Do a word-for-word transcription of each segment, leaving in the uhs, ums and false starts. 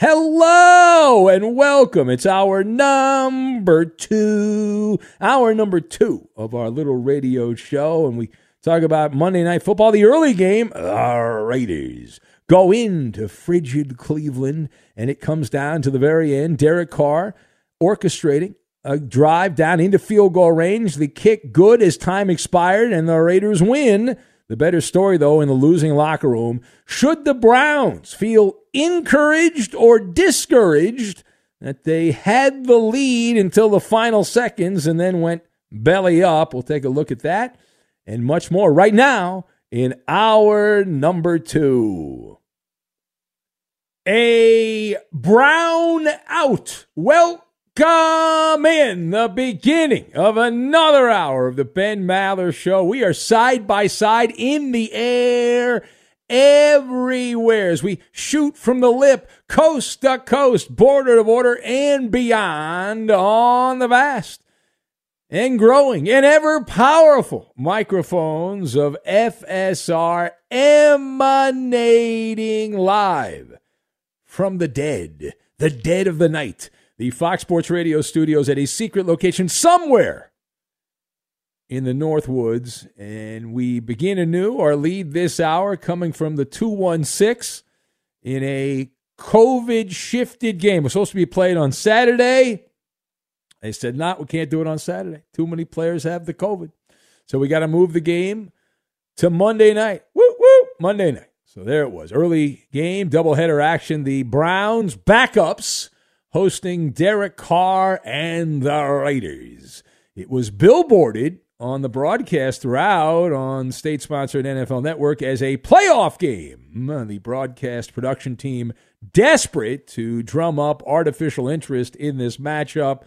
Hello and welcome. It's our number two, our number two of our little radio show. And we talk about Monday Night Football, the early game. Our Raiders go into frigid Cleveland, and it comes down to the very end. Derek Carr orchestrating a drive down into field goal range. The kick good as time expired, and the Raiders win. The better story, though, in the losing locker room, should the Browns feel encouraged or discouraged that they had the lead until the final seconds and then went belly up? We'll take a look at that and much more right now in our number two. A Brown out. Well, come in the beginning of another hour of the Ben Maller Show. We are side by side, in the air, everywhere, as we shoot from the lip, coast to coast, border to border, and beyond on the vast and growing and ever-powerful microphones of F S R, emanating live from the dead, the dead of the night. The Fox Sports Radio studios at a secret location somewhere in the North Woods. And we begin anew our lead this hour coming from the two one six in a COVID-shifted game. It was supposed to be played on Saturday. They said, no, nah, we can't do it on Saturday. Too many players have the COVID. So we got to move the game to Monday night. Woo, woo, Monday night. So there it was. Early game, doubleheader action. The Browns backups hosting Derek Carr and the Raiders. It was billboarded on the broadcast route on state-sponsored N F L Network as a playoff game. The broadcast production team desperate to drum up artificial interest in this matchup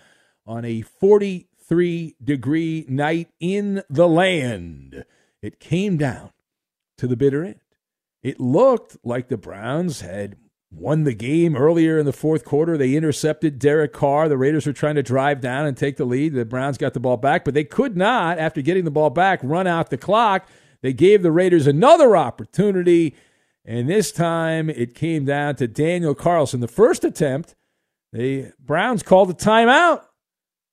on a forty-three degree night in the land. It came down to the bitter end. It looked like the Browns had won the game earlier in the fourth quarter. They intercepted Derek Carr. The Raiders were trying to drive down and take the lead. The Browns got the ball back, but they could not, after getting the ball back, run out the clock. They gave the Raiders another opportunity, and this time it came down to Daniel Carlson. The first attempt, the Browns called a timeout.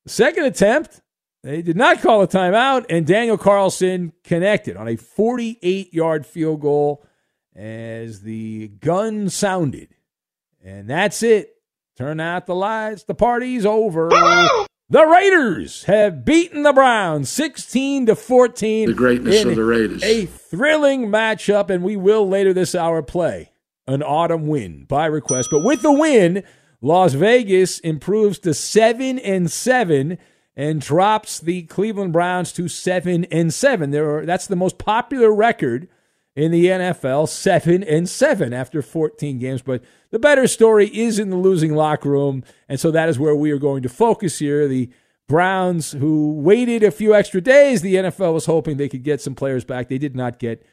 The second attempt, they did not call a timeout, and Daniel Carlson connected on a forty-eight yard field goal as the gun sounded. And that's it. Turn out the lights. The party's over. The Raiders have beaten the Browns sixteen to fourteen. The greatness of the Raiders. A thrilling matchup, and we will later this hour play an autumn win by request. But with the win, Las Vegas improves to seven and seven and drops the Cleveland Browns to seven and seven. There are, that's the most popular record in the N F L, seven and seven after fourteen games. But the better story is in the losing locker room, and so that is where we are going to focus here. The Browns, who waited a few extra days, the N F L was hoping they could get some players back. They did not get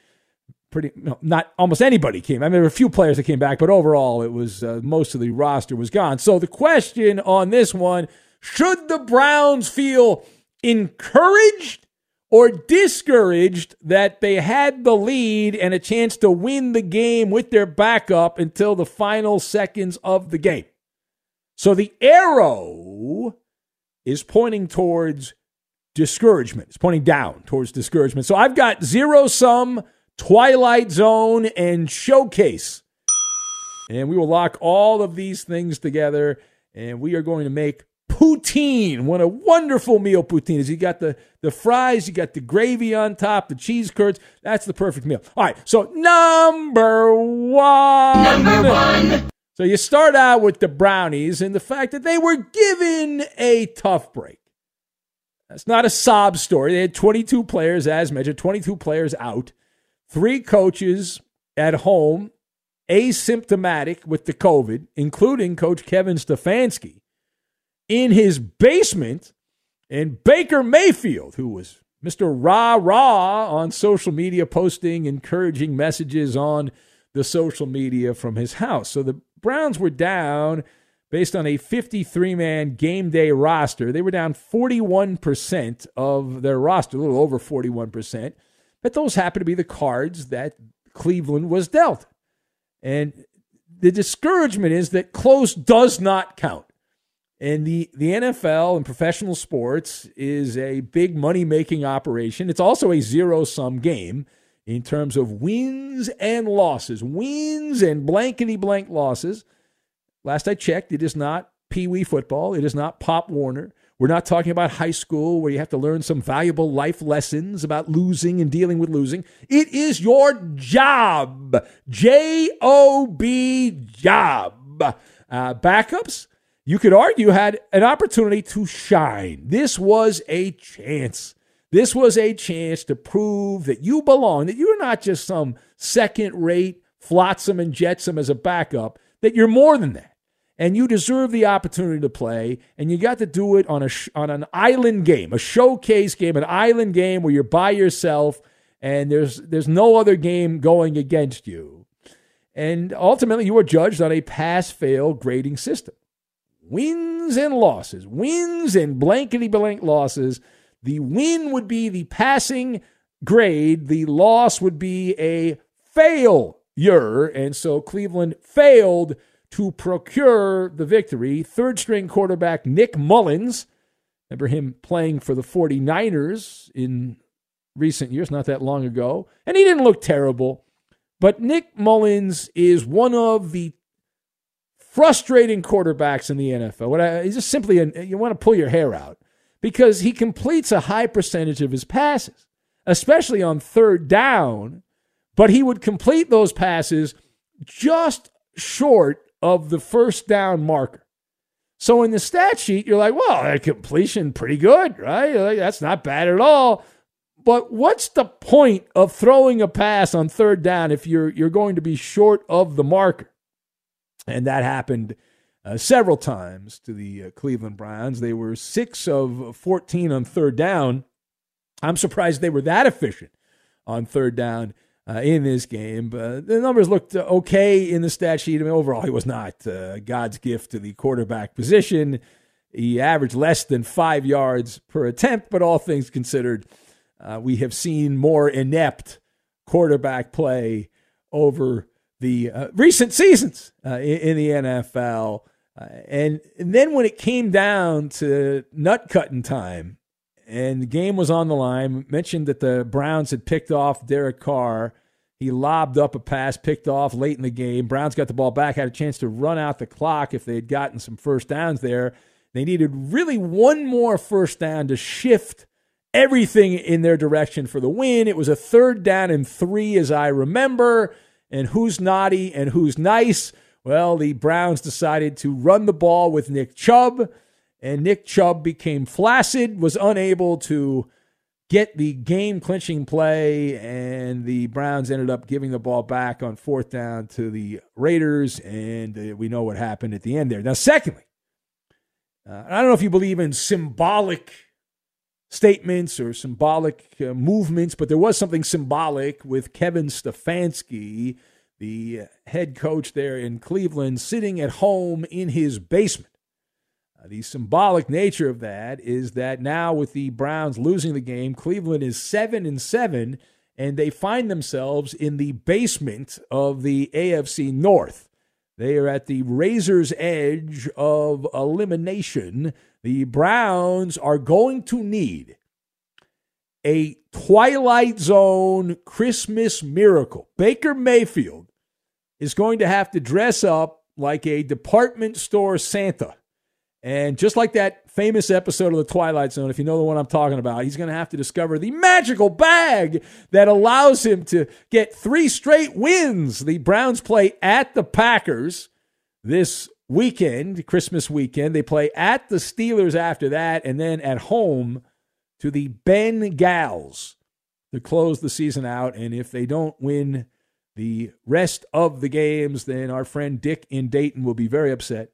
pretty, no, not almost anybody came. I mean, there were a few players that came back, but overall, it was uh, most of the roster was gone. So the question on this one: should the Browns feel encouraged or discouraged that they had the lead and a chance to win the game with their backup until the final seconds of the game? So the arrow is pointing towards discouragement. It's pointing down towards discouragement. So I've got Zero Sum, Twilight Zone, and Showcase. And we will lock all of these things together, and we are going to make poutine. What a wonderful meal poutine is. You got the, the fries, you got the gravy on top, the cheese curds. That's the perfect meal. All right, so number one. Number one. So you start out with the brownies and the fact that they were given a tough break. That's not a sob story. They had twenty-two players, as measured, twenty-two players out, three coaches at home, asymptomatic with the COVID, including Coach Kevin Stefanski, in his basement, and Baker Mayfield, who was Mister Rah-Rah on social media, posting encouraging messages on the social media from his house. So the Browns were down, based on a fifty-three man game day roster, they were down forty-one percent of their roster, a little over forty-one percent, but those happened to be the cards that Cleveland was dealt. And the discouragement is that close does not count. And the, the N F L and professional sports is a big money-making operation. It's also a zero-sum game in terms of wins and losses. Wins and blankety-blank losses. Last I checked, it is not Pee Wee football. It is not Pop Warner. We're not talking about high school where you have to learn some valuable life lessons about losing and dealing with losing. It is your job. J O B, job. Uh, backups, you could argue, had an opportunity to shine. This was a chance. This was a chance to prove that you belong, that you're not just some second-rate flotsam and jetsam as a backup, that you're more than that. And you deserve the opportunity to play, and you got to do it on a sh- on an island game, a showcase game, an island game where you're by yourself, and there's there's no other game going against you. And ultimately, you are judged on a pass-fail grading system. Wins and losses, wins and blankety-blank losses. The win would be the passing grade. The loss would be a failure. And so Cleveland failed to procure the victory. Third-string quarterback Nick Mullens, remember him playing for the 49ers in recent years, not that long ago, and he didn't look terrible. But Nick Mullens is one of the frustrating quarterbacks in the N F L. What I, he's just simply, a, you want to pull your hair out, because he completes a high percentage of his passes, especially on third down, but he would complete those passes just short of the first down marker. So in the stat sheet, you're like, well, that completion, pretty good, right? Like, that's not bad at all. But what's the point of throwing a pass on third down if you're you're going to be short of the marker? And that happened uh, several times to the uh, Cleveland Browns. They were six of fourteen on third down. I'm surprised they were that efficient on third down uh, in this game. Uh, the numbers looked okay in the stat sheet. I mean, overall, he was not uh, God's gift to the quarterback position. He averaged less than five yards per attempt, but all things considered, uh, we have seen more inept quarterback play over the uh, recent seasons uh, in, in the N F L. Uh, and, and then when it came down to nut-cutting time, and the game was on the line. Mentioned that the Browns had picked off Derek Carr. He lobbed up a pass, picked off late in the game. Browns got the ball back, had a chance to run out the clock if they had gotten some first downs there. They needed really one more first down to shift everything in their direction for the win. It was a third down and three, as I remember. And who's naughty and who's nice? Well, the Browns decided to run the ball with Nick Chubb. And Nick Chubb became flaccid, was unable to get the game-clinching play, and the Browns ended up giving the ball back on fourth down to the Raiders, and we know what happened at the end there. Now, secondly, uh, I don't know if you believe in symbolic statements or symbolic uh, movements, but there was something symbolic with Kevin Stefanski, the head coach there in Cleveland, sitting at home in his basement. The symbolic nature of that is that now with the Browns losing the game, Cleveland is seven and seven, and they find themselves in the basement of the A F C North. They are at the razor's edge of elimination. The Browns are going to need a Twilight Zone Christmas miracle. Baker Mayfield is going to have to dress up like a department store Santa. And just like that famous episode of The Twilight Zone, if you know the one I'm talking about, he's going to have to discover the magical bag that allows him to get three straight wins. The Browns play at the Packers this weekend, Christmas weekend. They play at the Steelers after that, and then at home to the Bengals to close the season out. And if they don't win the rest of the games, then our friend Dick in Dayton will be very upset.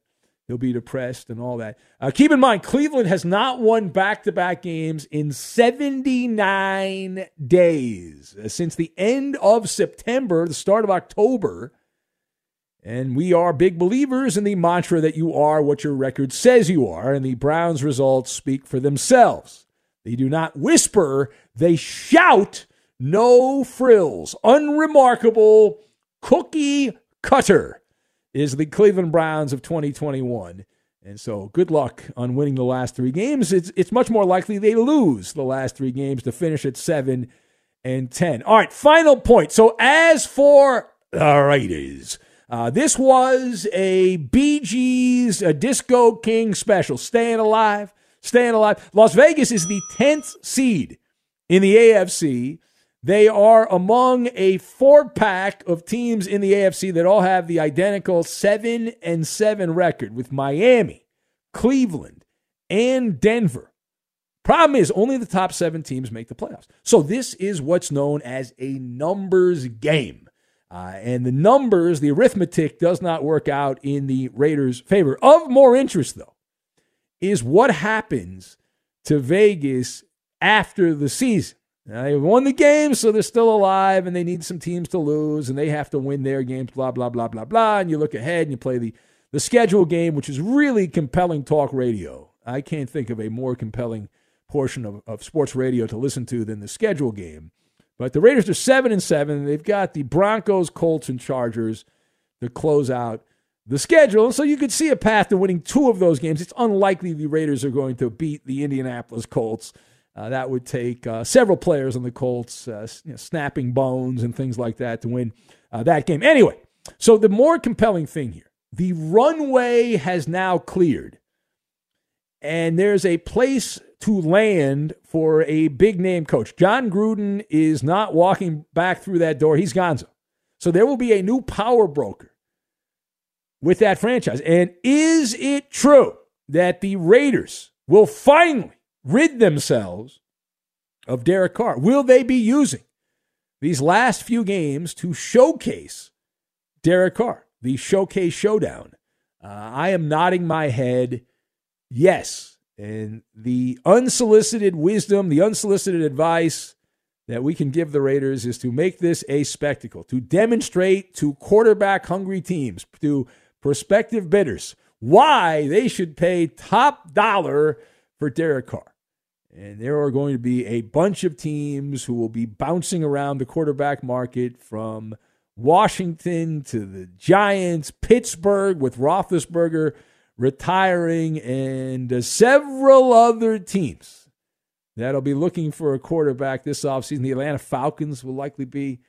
He'll be depressed and all that. Uh, keep in mind, Cleveland has not won back-to-back games in seventy-nine days. Uh, since the end of September, the start of October, and we are big believers in the mantra that you are what your record says you are, and the Browns' results speak for themselves. They do not whisper, they shout, no frills. Unremarkable cookie cutter is the Cleveland Browns of twenty twenty-one. And so good luck on winning the last three games. It's it's much more likely they lose the last three games to finish at seven and ten. All right, final point. So as for the Raiders, uh, this was a Bee Gees, a Disco King special. Staying alive, staying alive. Las Vegas is the tenth seed in the A F C. They are among a four-pack of teams in the A F C that all have the identical seven and seven record with Miami, Cleveland, and Denver. Problem is, only the top seven teams make the playoffs. So this is what's known as a numbers game. Uh, and the numbers, the arithmetic, does not work out in the Raiders' favor. Of more interest, though, is what happens to Vegas after the season. Now, they won the game, so they're still alive, and they need some teams to lose, and they have to win their games, blah, blah, blah, blah, blah. And you look ahead and you play the, the schedule game, which is really compelling talk radio. I can't think of a more compelling portion of, of sports radio to listen to than the schedule game. But the Raiders are seven and seven, and they've got the Broncos, Colts, and Chargers to close out the schedule. And so you could see a path to winning two of those games. It's unlikely the Raiders are going to beat the Indianapolis Colts. Uh, that would take uh, several players on the Colts, uh, you know, snapping bones and things like that to win uh, that game. Anyway, so the more compelling thing here, the runway has now cleared, and there's a place to land for a big-name coach. Jon Gruden is not walking back through that door. He's gonzo. So there will be a new power broker with that franchise. And is it true that the Raiders will finally rid themselves of Derek Carr? Will they be using these last few games to showcase Derek Carr? the Showcase Showdown. Uh, I am nodding my head, yes. And the unsolicited wisdom, the unsolicited advice that we can give the Raiders is to make this a spectacle, to demonstrate to quarterback-hungry teams, to prospective bidders, why they should pay top dollar for Derek Carr. And there are going to be a bunch of teams who will be bouncing around the quarterback market, from Washington to the Giants, Pittsburgh with Roethlisberger retiring, and uh, several other teams that'll be looking for a quarterback this offseason. The Atlanta Falcons will likely be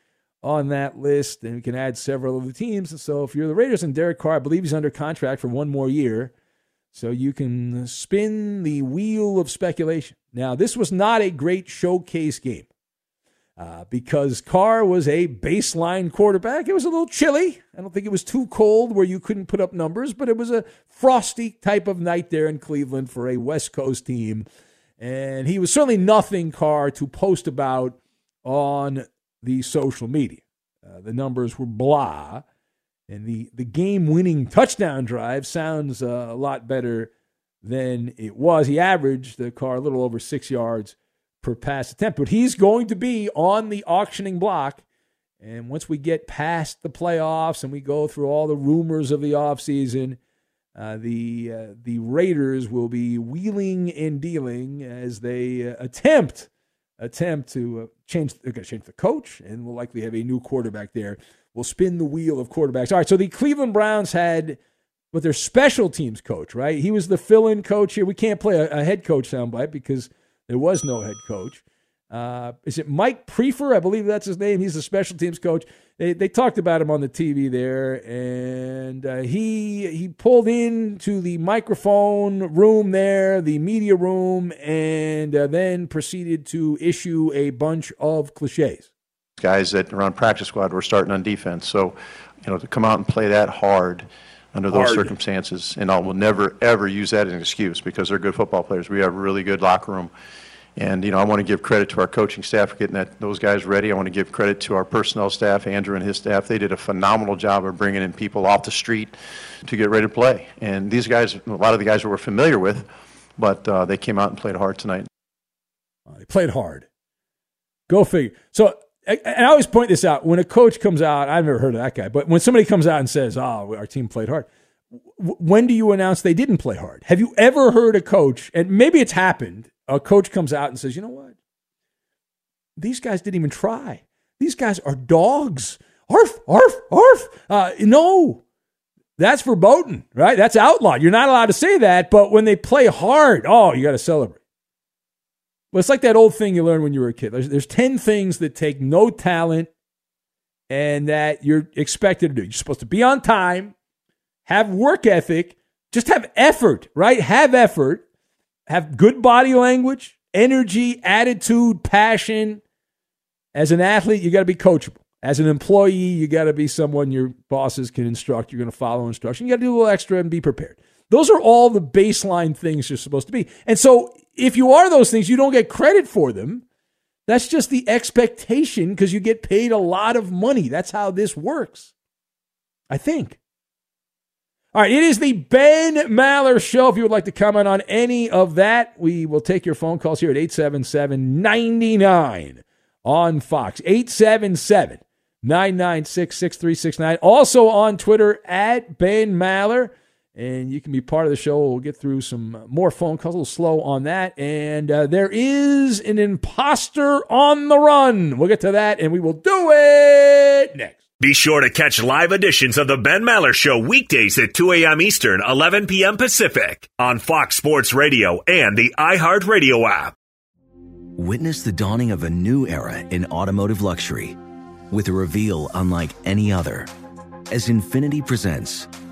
on that list, and we can add several other teams. And so if you're the Raiders and Derek Carr, I believe he's under contract for one more year, so you can spin the wheel of speculation. Now, this was not a great showcase game uh, because Carr was a baseline quarterback. It was a little chilly. I don't think it was too cold where you couldn't put up numbers, but it was a frosty type of night there in Cleveland for a West Coast team. And he was certainly nothing, Carr, to post about on the social media. Uh, the numbers were blah. And the, the game-winning touchdown drive sounds uh, a lot better than it was. He averaged the Carr a little over six yards per pass attempt. But he's going to be on the auctioning block. And once we get past the playoffs and we go through all the rumors of the offseason, uh, the, uh, the Raiders will be wheeling and dealing as they uh, attempt attempt to uh, change, they're going to change the coach, and we'll likely have a new quarterback there. We'll spin the wheel of quarterbacks. All right, so the Cleveland Browns had, with their special teams coach, right? He was the fill-in coach here. We can't play a, a head coach soundbite because there was no head coach. Uh, is it Mike Prefer? I believe that's his name. He's the special teams coach. They they talked about him on the T V there, and uh, he he pulled into the microphone room there, the media room, and uh, then proceeded to issue a bunch of cliches. Guys that are on practice squad were starting on defense, so you know to come out and play that hard under those hard. circumstances, and I will never ever use that as an excuse because they're good football players. We have a really good locker room, and you know I want to give credit to our coaching staff for getting that those guys ready. I want to give credit to our personnel staff, Andrew and his staff. They did a phenomenal job of bringing in people off the street to get ready to play. And these guys, a lot of the guys that we're familiar with, but uh, they came out and played hard tonight. Uh, they played hard. Go figure. So. And I always point this out. When a coach comes out, I've never heard of that guy, but when somebody comes out and says, oh, our team played hard, w- when do you announce they didn't play hard? Have you ever heard a coach, and maybe it's happened, a coach comes out and says, you know what? These guys didn't even try. These guys are dogs. Arf, arf, arf. Uh, no, that's verboten, right? That's outlawed. You're not allowed to say that, but when they play hard, oh, you got to celebrate. Well, it's like that old thing you learned when you were a kid. There's, there's ten things that take no talent and that you're expected to do. You're supposed to be on time, have work ethic, just have effort, right? Have effort, have good body language, energy, attitude, passion. As an athlete, you got to be coachable. As an employee, you got to be someone your bosses can instruct. You're going to follow instruction. You got to do a little extra and be prepared. Those are all the baseline things you're supposed to be. And so if you are those things, you don't get credit for them. That's just the expectation because you get paid a lot of money. That's how this works, I think. All right, it is the Ben Maller Show. If you would like to comment on any of that, we will take your phone calls here at eight seven seven, nine nine on Fox, eight seven seven, nine nine six, six three six nine. Also on Twitter, at Ben Maller. And you can be part of the show. We'll get through some more phone calls. A little slow on that. And uh, there is an imposter on the run. We'll get to that, and we will do it next. Be sure to catch live editions of The Ben Maller Show weekdays at two a.m. Eastern, eleven p.m. Pacific on Fox Sports Radio and the iHeartRadio app. Witness the dawning of a new era in automotive luxury with a reveal unlike any other as Infiniti presents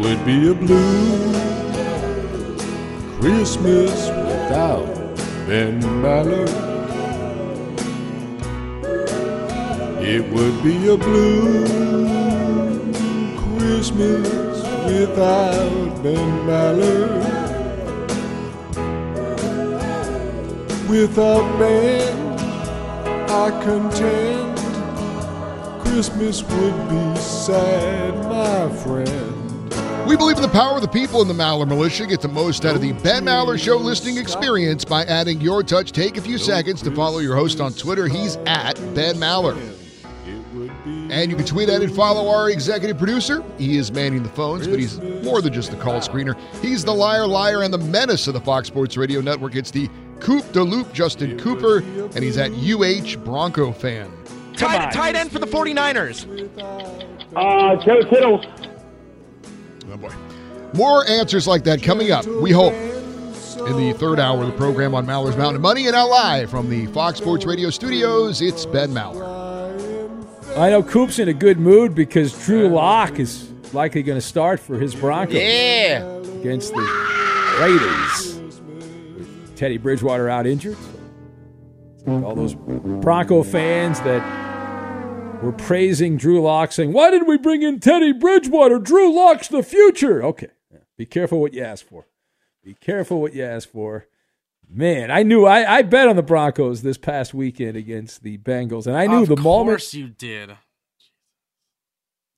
would be a blue Christmas without Ben Maller. It would be a blue Christmas without Ben Maller. Without Ben, I contend Christmas would be sad, my friend. We believe in the power of the people, and the Maller Militia gets the most out of the Ben Maller Show listening experience by adding your touch. Take a few seconds to follow your host on Twitter. He's at Ben Maller. And you can tweet at and follow our executive producer. He is manning the phones, but he's more than just the call screener. Hehe's the liar, liar, and the menace of the Fox Sports Radio Network. It's the Coop de Loop, Justin Cooper, and he's at U H Bronco Fan. Tight, tight end for the 49ers. Uh, Joe Kittle. Oh, boy. More answers like that coming up, we hope. in the third hour of the program on Maller's Mountain of Money, and out live from the Fox Sports Radio studios, it's Ben Maller. I know Coop's in a good mood because Drew Lock is likely going to start for his Broncos. Yeah. Against the Raiders. With Teddy Bridgewater out injured. All those Bronco fans that were praising Drew Lock, saying, why did we bring in Teddy Bridgewater? Drew Lock's the future. Okay. Be careful what you ask for. Be careful what you ask for. Man, I knew I, I bet on the Broncos this past weekend against the Bengals, and I knew of the moment. Of course you did.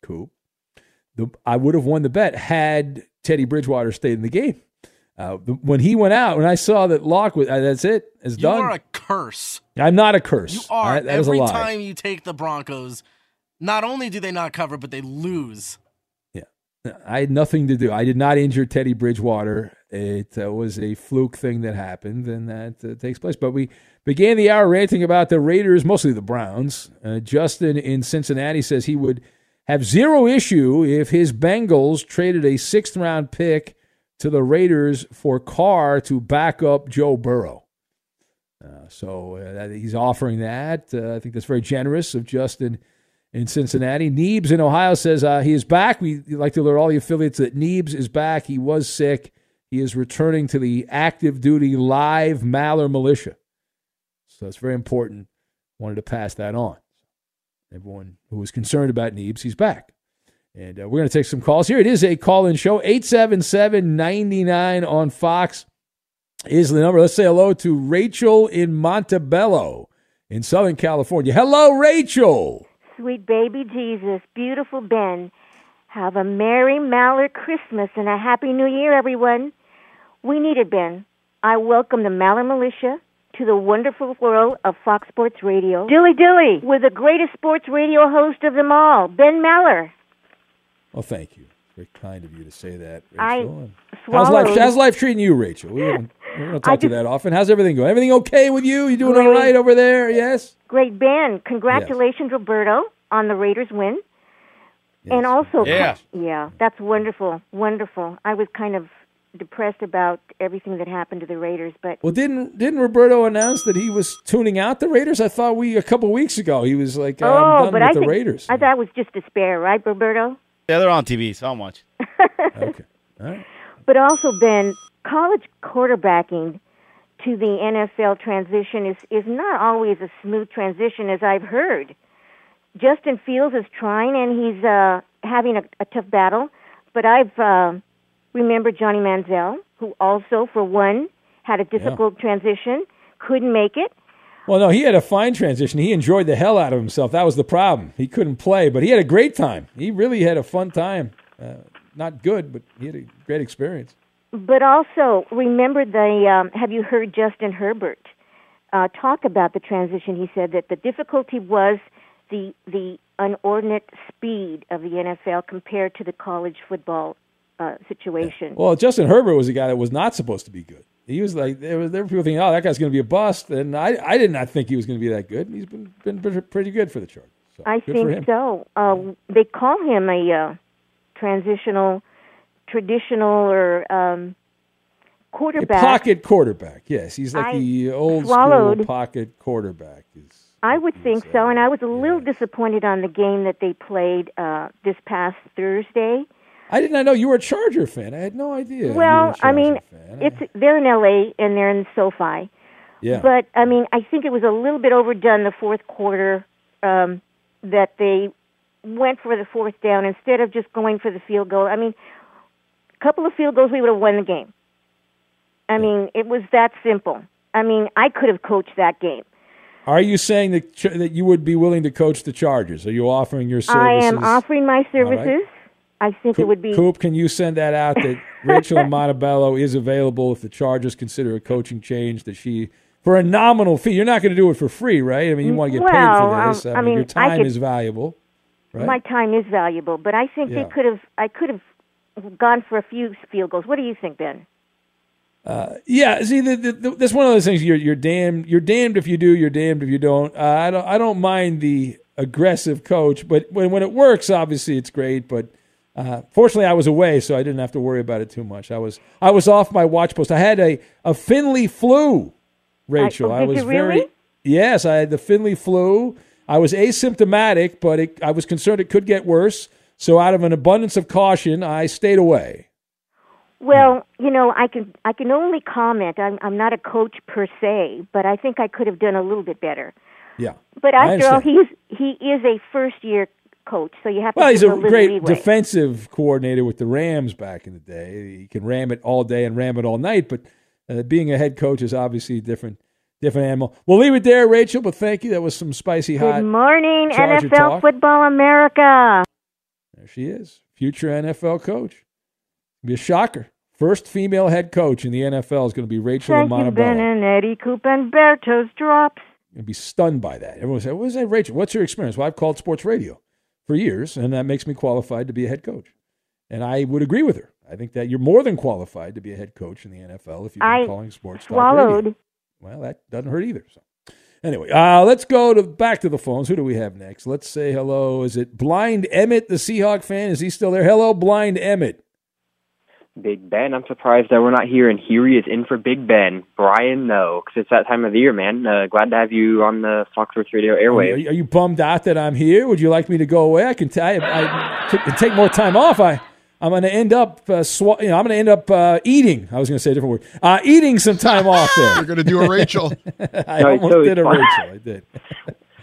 Cool. The, I would have won the bet had Teddy Bridgewater stayed in the game. Uh, the, when he went out, when I saw that Lock was, uh, that's it. It's you done. You are a curse. I'm not a curse. You are. Right? That Every was a lie. Time you take the Broncos, not only do they not cover, but they lose. I had nothing to do. I did not injure Teddy Bridgewater. It uh, was a fluke thing that happened, and that uh, takes place. But we began the hour ranting about the Raiders, mostly the Browns. Uh, Justin in Cincinnati says he would have zero issue if his Bengals traded a sixth-round pick to the Raiders for Carr to back up Joe Burrow. Uh, so uh, he's offering that. Uh, I think that's very generous of Justin in Cincinnati. Neebs in Ohio says uh, he is back. We'd like to alert all the affiliates that Neebs is back. He was sick. He is returning to the active duty live Maller militia. So that's very important. Wanted to pass that on. Everyone who was concerned about Neebs, he's back. And uh, we're going to take some calls here. It is a call-in show. eight seven seven, nine nine on Fox is the number. Let's say hello to Rachel in Montebello in Southern California. Hello, Rachel. Sweet baby Jesus, beautiful Ben. Have a Merry Maller Christmas and a Happy New Year, everyone. We need it, Ben. I welcome the Maller Militia to the wonderful world of Fox Sports Radio. Dilly dilly. With the greatest sports radio host of them all, Ben Maller. Well, thank you. Very kind of you to say that, Rachel. I how's, life, how's life treating you, Rachel? We don't, we don't talk just, to you that often. How's everything going? Everything okay with you? You doing great. All right over there? Yes? Great, Ben. Congratulations, yes. Roberto, on the Raiders win. Yes. And also, yeah. yeah, that's wonderful, wonderful. I was kind of depressed about everything that happened to the Raiders, but well, didn't didn't Roberto announce that he was tuning out the Raiders? I thought we a couple weeks ago he was like, I'm oh, done but with I the think, Raiders. I thought it was just despair, right, Roberto? Yeah, they're on T V, so I'll watch. Okay. All right. But also, Ben, college quarterbacking to the N F L transition is, is not always a smooth transition, as I've heard. Justin Fields is trying, and he's uh, having a, a tough battle. But I've uh, remembered Johnny Manziel, who also, for one, had a difficult yeah. transition, couldn't make it. Well, no, he had a fine transition. He enjoyed the hell out of himself. That was the problem. He couldn't play, but he had a great time. He really had a fun time. Uh, not good, but he had a great experience. But also, remember the, um, have you heard Justin Herbert uh, talk about the transition? He said that the difficulty was the the inordinate speed of the N F L compared to the college football uh, situation. Yeah. Well, Justin Herbert was a guy that was not supposed to be good. He was like, there were, there were people thinking, oh, that guy's going to be a bust. And I, I did not think he was going to be that good. And he's been, been pretty good for the Chargers. So, I think so. Uh, yeah. They call him a uh, transitional, traditional, or um, quarterback. A pocket quarterback, yes. He's like I the old swallowed. School pocket quarterback. He's, I would think so, so, and I was a little yeah. disappointed on the game that they played uh, this past Thursday. I did not know you were a Charger fan. I had no idea. Well, I mean, fan. it's they're in L A and they're in SoFi. Yeah. But, I mean, I think it was a little bit overdone the fourth quarter um, that they went for the fourth down instead of just going for the field goal. I mean, a couple of field goals, we would have won the game. I yeah. mean, it was that simple. I mean, I could have coached that game. Are you saying that that you would be willing to coach the Chargers? Are you offering your services? I am offering my services. Right. I think Coop, it would be... Coop, can you send that out that Rachel in Montebello is available if the Chargers consider a coaching change that she... For a nominal fee. You're not going to do it for free, right? I mean, you want to get well, paid for this. Um, I mean, I mean your time could, is valuable, right? My time is valuable, but I think yeah. they could have. I could have gone for a few field goals. What do you think, Ben? Uh, yeah, see, the, the, the, that's one of those things. You're you're damned. You're damned if you do. You're damned if you don't. Uh, I don't. I don't mind the aggressive coach, but when when it works, obviously it's great. But Uh, fortunately, I was away, so I didn't have to worry about it too much. I was I was off my watch post. I had a, a Finley flu, Rachel. I, I was very really? Yes, I had the Finley flu. I was asymptomatic, but it, I was concerned it could get worse. So out of an abundance of caution, I stayed away. Well, you know, I can I can only comment. I'm I'm not a coach per se, but I think I could have done a little bit better. Yeah. But after all, he's he is a first-year coach, so you have to. Well, he's a great defensive coordinator with the Rams back in the day. He can ram it all day and ram it all night, but uh, being a head coach is obviously a different different animal. We'll leave it there, Rachel. But thank you. That was some spicy hot. Good morning, Charger N F L talk. Football America. There she is, future N F L coach. Be a shocker. First female head coach in the N F L is going to be Rachel Thank Montabella. Thank you, Ben and Eddie Cupenberto's drops. You'll be stunned by that. Everyone said, "What is that, Rachel? What's your experience?" Well, I've called sports radio for years, and that makes me qualified to be a head coach. And I would agree with her. I think that you're more than qualified to be a head coach in the N F L if you've been I calling sports swallowed. Radio. Well, that doesn't hurt either. So, anyway, uh, let's go to back to the phones. Who do we have next? Let's say hello. Is it Blind Emmett, the Seahawk fan? Is he still there? Hello, Blind Emmett. Big Ben. I'm surprised that we're not here, and here he is in for Big Ben. Brian, though, because it's that time of the year, man. Uh, glad to have you on the Fox Sports Radio airwaves. Are you, are you bummed out that I'm here? Would you like me to go away? I can tell you, I, I take more time off. I, I'm going to end up, uh, sw- you know, I'm going to end up uh, eating. I was going to say a different word. Uh, eating some time off there. You're going to do a Rachel. I no, almost so did a fun. Rachel. I did.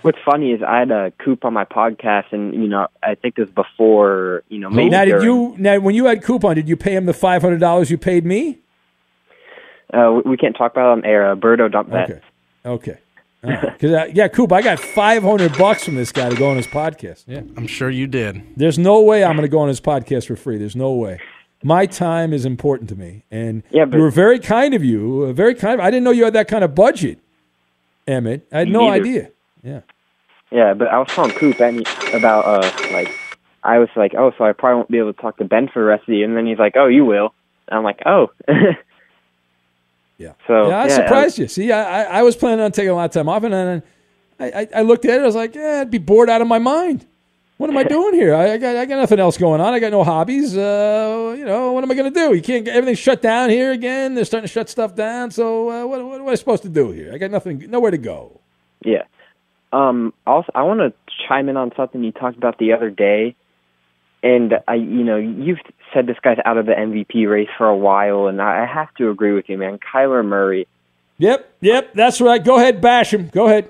What's funny is I had a Coop on my podcast, and you know I think it was before you know. Maybe now, did you now when you had Coop on, did you pay him the five hundred dollars you paid me? Uh, we can't talk about it on air. Birdo dumped that. Okay, okay. Because right. yeah, Coop, I got five hundred bucks from this guy to go on his podcast. Yeah, I'm sure you did. There's no way I'm going to go on his podcast for free. There's no way. My time is important to me, and yeah, but- you were very kind of you. Very kind. Of, I didn't know you had that kind of budget, Emmett. I had me no neither. Idea. Yeah. Yeah, but I was telling Coop about, uh, like, I was like, oh, so I probably won't be able to talk to Ben for the rest of the year. And then he's like, oh, you will. And I'm like, oh. yeah. So yeah, I yeah, surprised I, you. See, I, I was planning on taking a lot of time off, and then I, I, I looked at it. I was like, yeah, I'd be bored out of my mind. What am I doing here? I, I got I got nothing else going on. I got no hobbies. Uh, you know, what am I going to do? You can't. Everything's shut down here again. They're starting to shut stuff down. So uh, what, what am I supposed to do here? I got nothing, nowhere to go. Yeah. Um, also, I want to chime in on something you talked about the other day, and I, you know, you've said this guy's out of the M V P race for a while, and I have to agree with you, man. Kyler Murray. Yep, yep, that's right. Go ahead, bash him. Go ahead.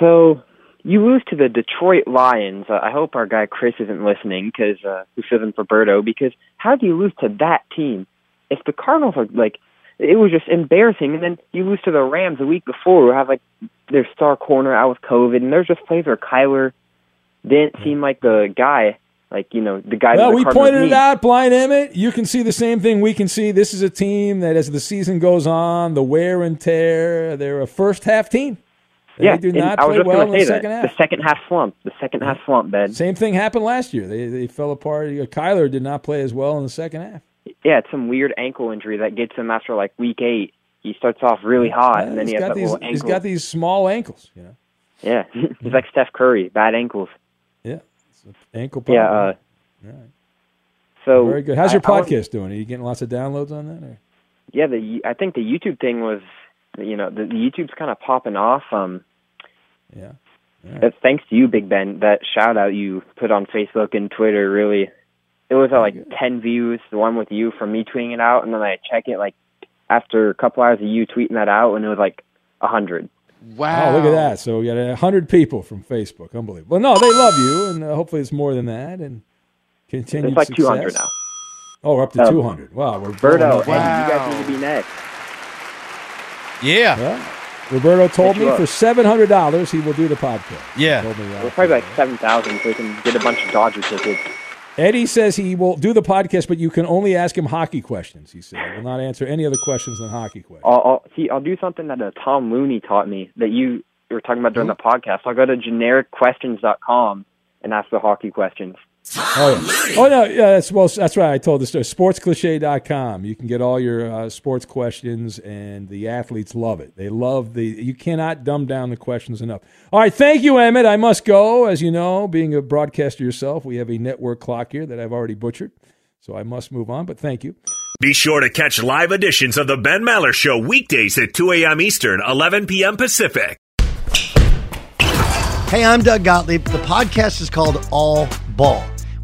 So you lose to the Detroit Lions. Uh, I hope our guy Chris isn't listening because uh, who fills in for Birdo? Because how do you lose to that team? If the Cardinals are like, it was just embarrassing, and then you lose to the Rams the week before, who have like. Their star corner out with COVID, and there's just plays where Kyler didn't seem like the guy, like, you know, the guy. Well, we pointed it out, Blind Emmett. You can see the same thing we can see. This is a team that, as the season goes on, the wear and tear, they're a first-half team. They yeah, do not play well in the second half. The second-half slump. The second-half slump, Ben. Same thing happened last year. They they fell apart. Kyler did not play as well in the second half. Yeah, it's some weird ankle injury that gets him after, like, week eight. He starts off really hot, yeah, and then he has that these, little ankle. He's got these small ankles, you know. Yeah, he's like Steph Curry, bad ankles. Yeah, it's an ankle problem. Yeah. Uh, All right. So very good. How's your I, podcast I want, doing? Are you getting lots of downloads on that? Or? Yeah, the I think the YouTube thing was, you know, the, the YouTube's kind of popping off. Um, yeah. Right. That's thanks to you, Big Ben. That shout out you put on Facebook and Twitter really, it was at like good. ten views. The one with you from me tweeting it out, and then I check it like. After a couple hours of you tweeting that out, and it was like one hundred. Wow. Oh, look at that. So we got one hundred people from Facebook. Unbelievable. No, they love you, and uh, hopefully it's more than that. And continued success. It's like success. two hundred now. Oh, we're up to uh, two hundred. Wow. Roberto, Eddie, wow. You guys need to be next. Yeah. Well, Roberto told me up. For seven hundred dollars he will do the podcast. Yeah. He told me that. We're probably like seven thousand dollars so we can get a bunch of Dodger tickets. Eddie says he will do the podcast, but you can only ask him hockey questions, he said. He will not answer any other questions than hockey questions. I'll, I'll, see, I'll do something that uh, Tom Looney taught me that you were talking about during mm-hmm. the podcast. I'll go to generic questions dot com and ask the hockey questions. Oh, yeah. oh no, yeah, that's well, that's right. I told the story. sports cliche dot com. You can get all your uh, sports questions, and the athletes love it. They love the. You cannot dumb down the questions enough. All right, thank you, Emmett. I must go. As you know, being a broadcaster yourself, we have a network clock here that I've already butchered, so I must move on. But thank you. Be sure to catch live editions of the Ben Maller Show weekdays at two a.m. Eastern, eleven p.m. Pacific. Hey, I'm Doug Gottlieb. The podcast is called All Ball.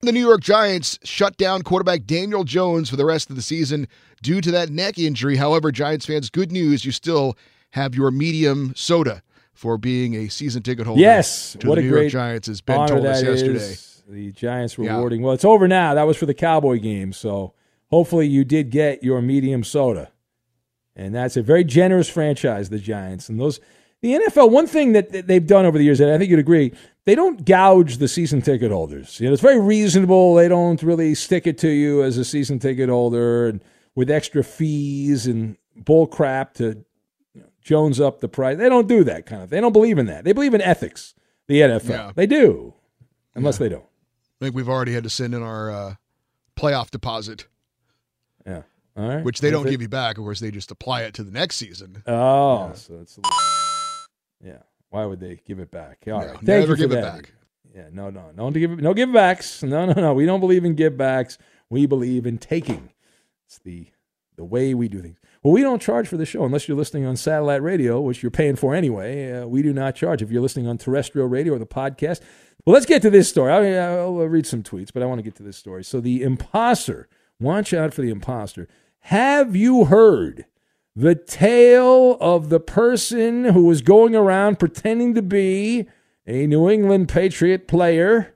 The New York Giants shut down quarterback Daniel Jones for the rest of the season due to that neck injury. However, Giants fans, good news, you still have your medium soda for being a season ticket holder. Yes, to what the a New great York Giants, as Ben told us yesterday. Is the Giants rewarding. Yeah. Well, it's over now. That was for the Cowboy game, so hopefully you did get your medium soda. And that's a very generous franchise, the Giants. And those, the N F L, one thing that they've done over the years, and I think you'd agree, they don't gouge the season ticket holders. You know, it's very reasonable. They don't really stick it to you as a season ticket holder and with extra fees and bull crap to you know, Jones up the price. They don't do that kind of thing. They don't believe in that. They believe in ethics, the N F L. Yeah. They do, unless yeah. they don't. I think we've already had to send in our uh, playoff deposit. Yeah. All right. Which they don't give you back, of course. They just apply it to the next season. Oh, yeah. So it's a little, yeah. Why would they give it back? All no, right, Thank never you give that. it back. Yeah, no, no, no, give it, no give backs. No, no, no. We don't believe in give backs. We believe in taking. It's the the way we do things. Well, we don't charge for the show unless you're listening on satellite radio, which you're paying for anyway. Uh, we do not charge if you're listening on terrestrial radio or the podcast. Well, let's get to this story. I'll, I'll read some tweets, but I want to get to this story. So the imposter. Watch out for the imposter. Have you heard the tale of the person who was going around pretending to be a New England Patriot player?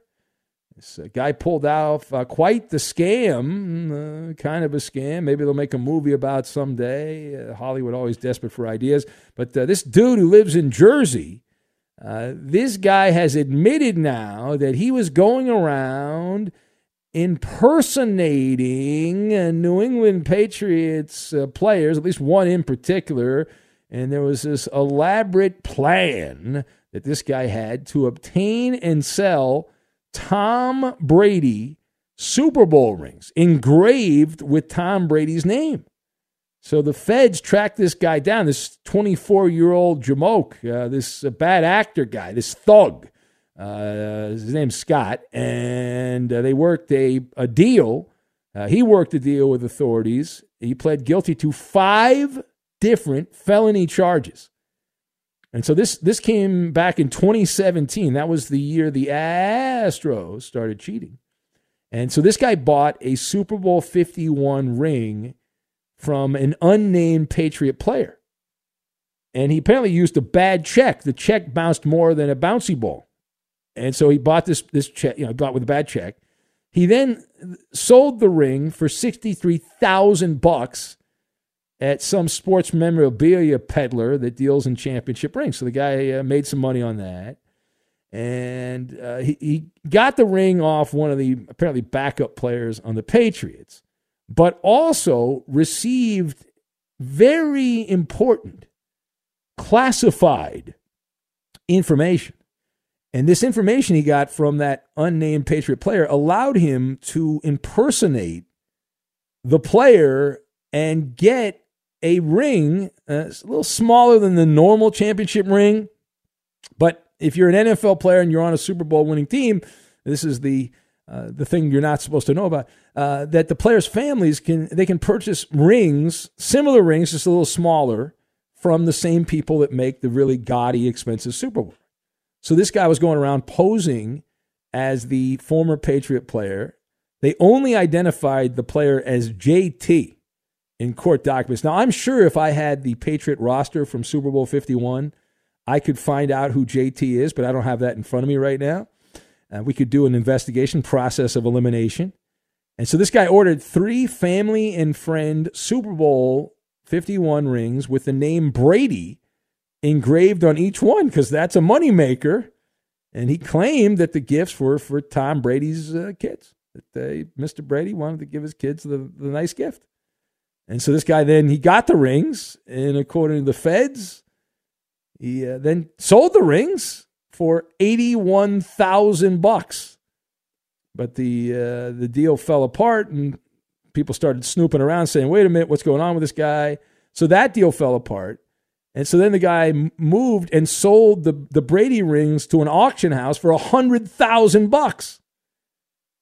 This guy pulled off uh, quite the scam, uh, kind of a scam. Maybe they'll make a movie about someday. Uh, Hollywood always desperate for ideas. But uh, this dude who lives in Jersey, uh, this guy has admitted now that he was going around impersonating uh, New England Patriots uh, players, at least one in particular, and there was this elaborate plan that this guy had to obtain and sell Tom Brady Super Bowl rings engraved with Tom Brady's name. So the feds tracked this guy down, this twenty-four-year-old Jamoke, uh, this uh, bad actor guy, this thug. Uh, his name's Scott, and uh, they worked a, a deal. Uh, he worked a deal with authorities. He pled guilty to five different felony charges. And so this this came back in twenty seventeen. That was the year the Astros started cheating. And so this guy bought a Super Bowl fifty-one ring from an unnamed Patriot player. And he apparently used a bad check. The check bounced more than a bouncy ball. And so he bought this this check, you know, bought with a bad check. He then sold the ring for sixty-three thousand bucks at some sports memorabilia peddler that deals in championship rings. So the guy uh, made some money on that, and uh, he, he got the ring off one of the apparently backup players on the Patriots, but also received very important classified information. And this information he got from that unnamed Patriot player allowed him to impersonate the player and get a ring uh, a little smaller than the normal championship ring. But if you're an N F L player and you're on a Super Bowl winning team, this is the uh, the thing you're not supposed to know about, uh, that the players' families can they can purchase rings, similar rings, just a little smaller, from the same people that make the really gaudy, expensive Super Bowl. So this guy was going around posing as the former Patriot player. They only identified the player as J T in court documents. Now, I'm sure if I had the Patriot roster from Super Bowl fifty-one, I could find out who J T is, but I don't have that in front of me right now. Uh, we could do an investigation, process of elimination. And so this guy ordered three family and friend Super Bowl fifty-one rings with the name Brady engraved on each one, because that's a moneymaker. And he claimed that the gifts were for Tom Brady's uh, kids, that they, Mister Brady wanted to give his kids the, the nice gift. And so this guy then, he got the rings, and according to the feds, he uh, then sold the rings for eighty-one thousand bucks. But the uh, the deal fell apart, and people started snooping around saying, wait a minute, what's going on with this guy? So that deal fell apart. And so then the guy moved and sold the, the Brady rings to an auction house for one hundred thousand bucks.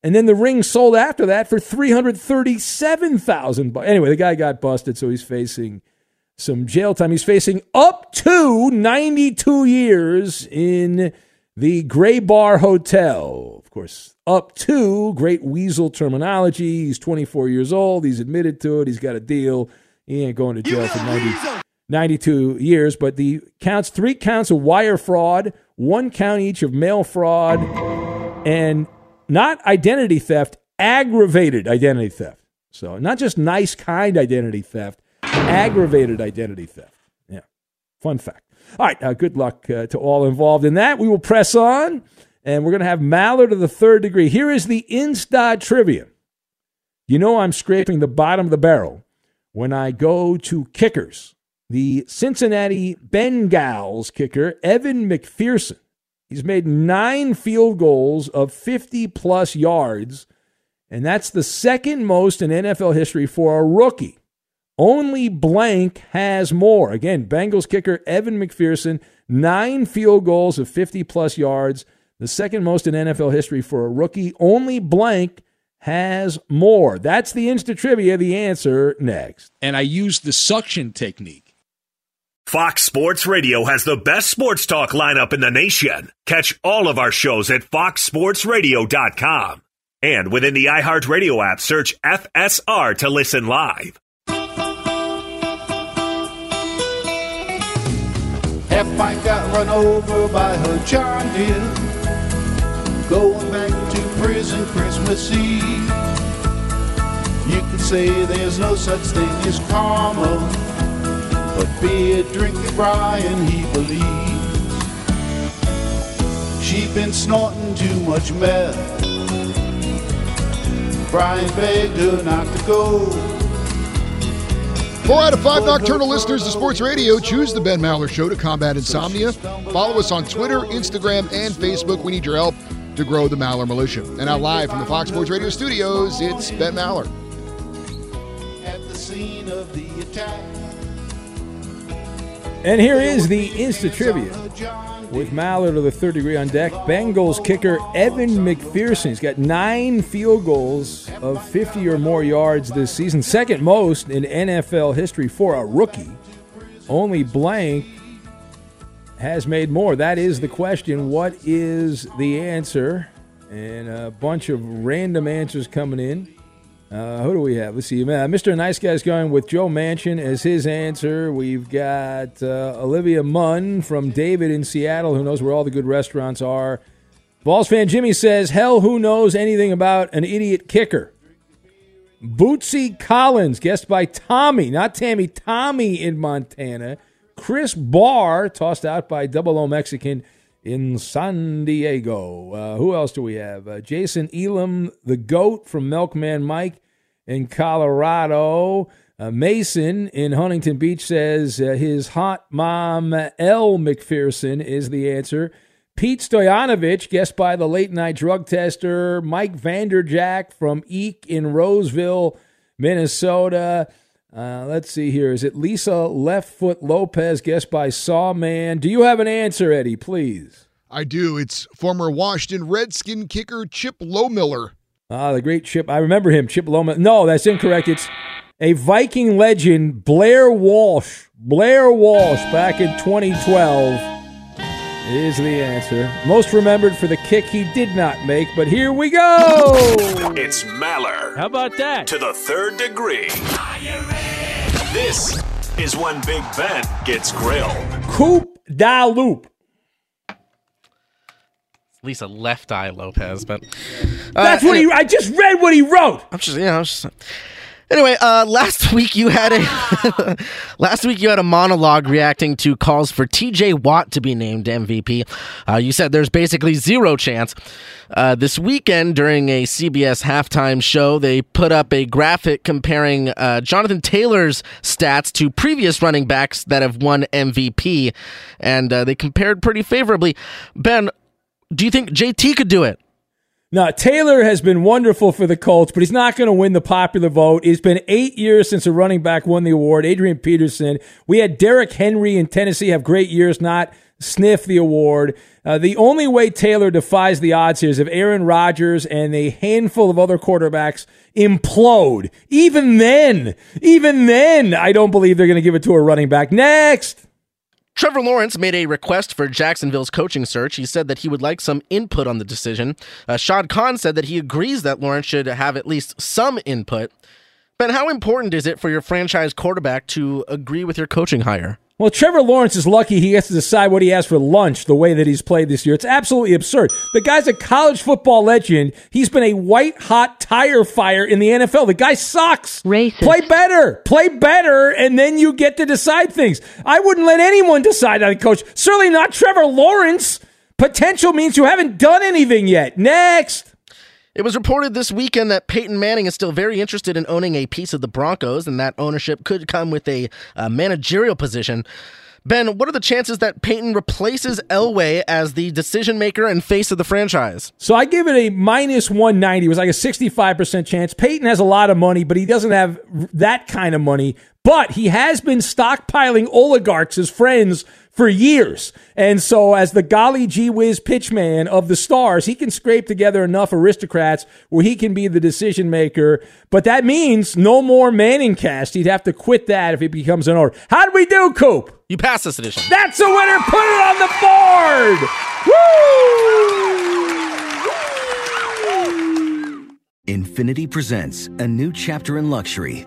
And then the ring sold after that for three hundred thirty-seven thousand dollars. Anyway, the guy got busted, so he's facing some jail time. He's facing up to ninety-two years in the Gray Bar Hotel. Of course, up to, great weasel terminology. He's twenty-four years old. He's admitted to it. He's got a deal. He ain't going to jail for ninety, ninety-two years. But the counts, three counts of wire fraud, one count each of mail fraud, and not identity theft, aggravated identity theft. So not just nice, kind identity theft, aggravated identity theft. Yeah, fun fact. All right, uh, good luck uh, to all involved in that. We will press on, and we're going to have Maller to the third degree. Here is the Insta trivia. You know I'm scraping the bottom of the barrel when I go to kickers. The Cincinnati Bengals kicker, Evan McPherson, he's made nine field goals of fifty-plus yards, and that's the second most in N F L history for a rookie. Only blank has more. Again, Bengals kicker Evan McPherson, nine field goals of fifty-plus yards, the second most in N F L history for a rookie. Only blank has more. That's the Insta Trivia, the answer next. And I used the suction technique. Fox Sports Radio has the best sports talk lineup in the nation. Catch all of our shows at fox sports radio dot com. And within the iHeartRadio app, search F S R to listen live. If I got run over by her John Deere, going back to prison Christmas Eve, you can say there's no such thing as karma. But beer, drinking Brian, he believes she'd been snorting too much meth. Brian begged her not to go. Four out of five nocturnal listeners to Sports Radio choose the Ben Maller Show to combat insomnia. Follow us on Twitter, Instagram, and Facebook. We need your help to grow the Maller Militia. And now live from the Fox Sports Radio studios, it's Ben Maller. At the scene of the attack. And here is the Insta Trivia with Maller to the third degree on deck. Bengals kicker Evan McPherson. He's got nine field goals of fifty or more yards this season. Second most in N F L history for a rookie. Only blank has made more. That is the question. What is the answer? And a bunch of random answers coming in. Uh, who do we have? Let's see. Uh, Mister Nice Guy's going with Joe Manchin as his answer. We've got uh, Olivia Munn from David in Seattle, who knows where all the good restaurants are. Balls fan Jimmy says, hell, who knows anything about an idiot kicker? Bootsy Collins, guessed by Tommy, not Tammy, Tommy in Montana. Chris Barr, tossed out by Double O Mexican in San Diego. Uh, who else do we have? Uh, Jason Elam, the GOAT from Milkman Mike in Colorado. Uh, Mason in Huntington Beach says uh, his hot mom, Elle McPherson, is the answer. Pete Stoyanovich, guessed by the late night drug tester. Mike Vanderjack from Eek in Roseville, Minnesota. Uh, let's see here. Is it Lisa Leftfoot Lopez, guessed by Sawman? Do you have an answer, Eddie, please? I do. It's former Washington Redskin kicker Chip Lowmiller. Ah, the great Chip. I remember him, Chip Lowmiller. No, that's incorrect. It's a Viking legend, Blair Walsh. Blair Walsh, back in twenty twelve, is the answer. Most remembered for the kick he did not make, but here we go! It's Maller. How about that? To the third degree. This is when Big Ben gets grilled. Coop da loop. Lisa Left Eye Lopez, but... Uh, That's what he... I just read what he wrote! I'm just... Yeah, I'm just... Anyway, uh, last week you had a last week you had a monologue reacting to calls for T J Watt to be named M V P. Uh, you said there's basically zero chance. Uh, this weekend during a C B S halftime show, they put up a graphic comparing uh, Jonathan Taylor's stats to previous running backs that have won M V P, and uh, they compared pretty favorably. Ben, do you think J T could do it? Now, Taylor has been wonderful for the Colts, but he's not going to win the popular vote. It's been eight years since a running back won the award, Adrian Peterson. We had Derrick Henry in Tennessee have great years, not sniff the award. Uh, the only way Taylor defies the odds here is if Aaron Rodgers and a handful of other quarterbacks implode. Even then, even then, I don't believe they're going to give it to a running back. Next! Trevor Lawrence made a request for Jacksonville's coaching search. He said that he would like some input on the decision. Uh, Shad Khan said that he agrees that Lawrence should have at least some input. Ben, how important is it for your franchise quarterback to agree with your coaching hire? Well, Trevor Lawrence is lucky he gets to decide what he has for lunch the way that he's played this year. It's absolutely absurd. The guy's a college football legend. He's been a white-hot tire fire in the N F L. The guy sucks. Racist. Play better. Play better, and then you get to decide things. I wouldn't let anyone decide on a coach. Certainly not Trevor Lawrence. Potential means you haven't done anything yet. Next. It was reported this weekend that Peyton Manning is still very interested in owning a piece of the Broncos, and that ownership could come with a uh, managerial position. Ben, what are the chances that Peyton replaces Elway as the decision-maker and face of the franchise? So I give it a minus one ninety. It was like a sixty-five percent chance. Peyton has a lot of money, but he doesn't have that kind of money. But he has been stockpiling oligarchs as friends for years. And so as the golly gee whiz pitchman of the stars, he can scrape together enough aristocrats where he can be the decision maker. But that means no more Manning cast. He'd have to quit that if he becomes an owner. How do we do, Coop? You pass this edition. That's a winner. Put it on the board. Woo! Infiniti presents a new chapter in luxury.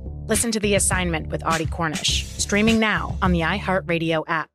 Listen to The Assignment with Audie Cornish, streaming now on the iHeartRadio app.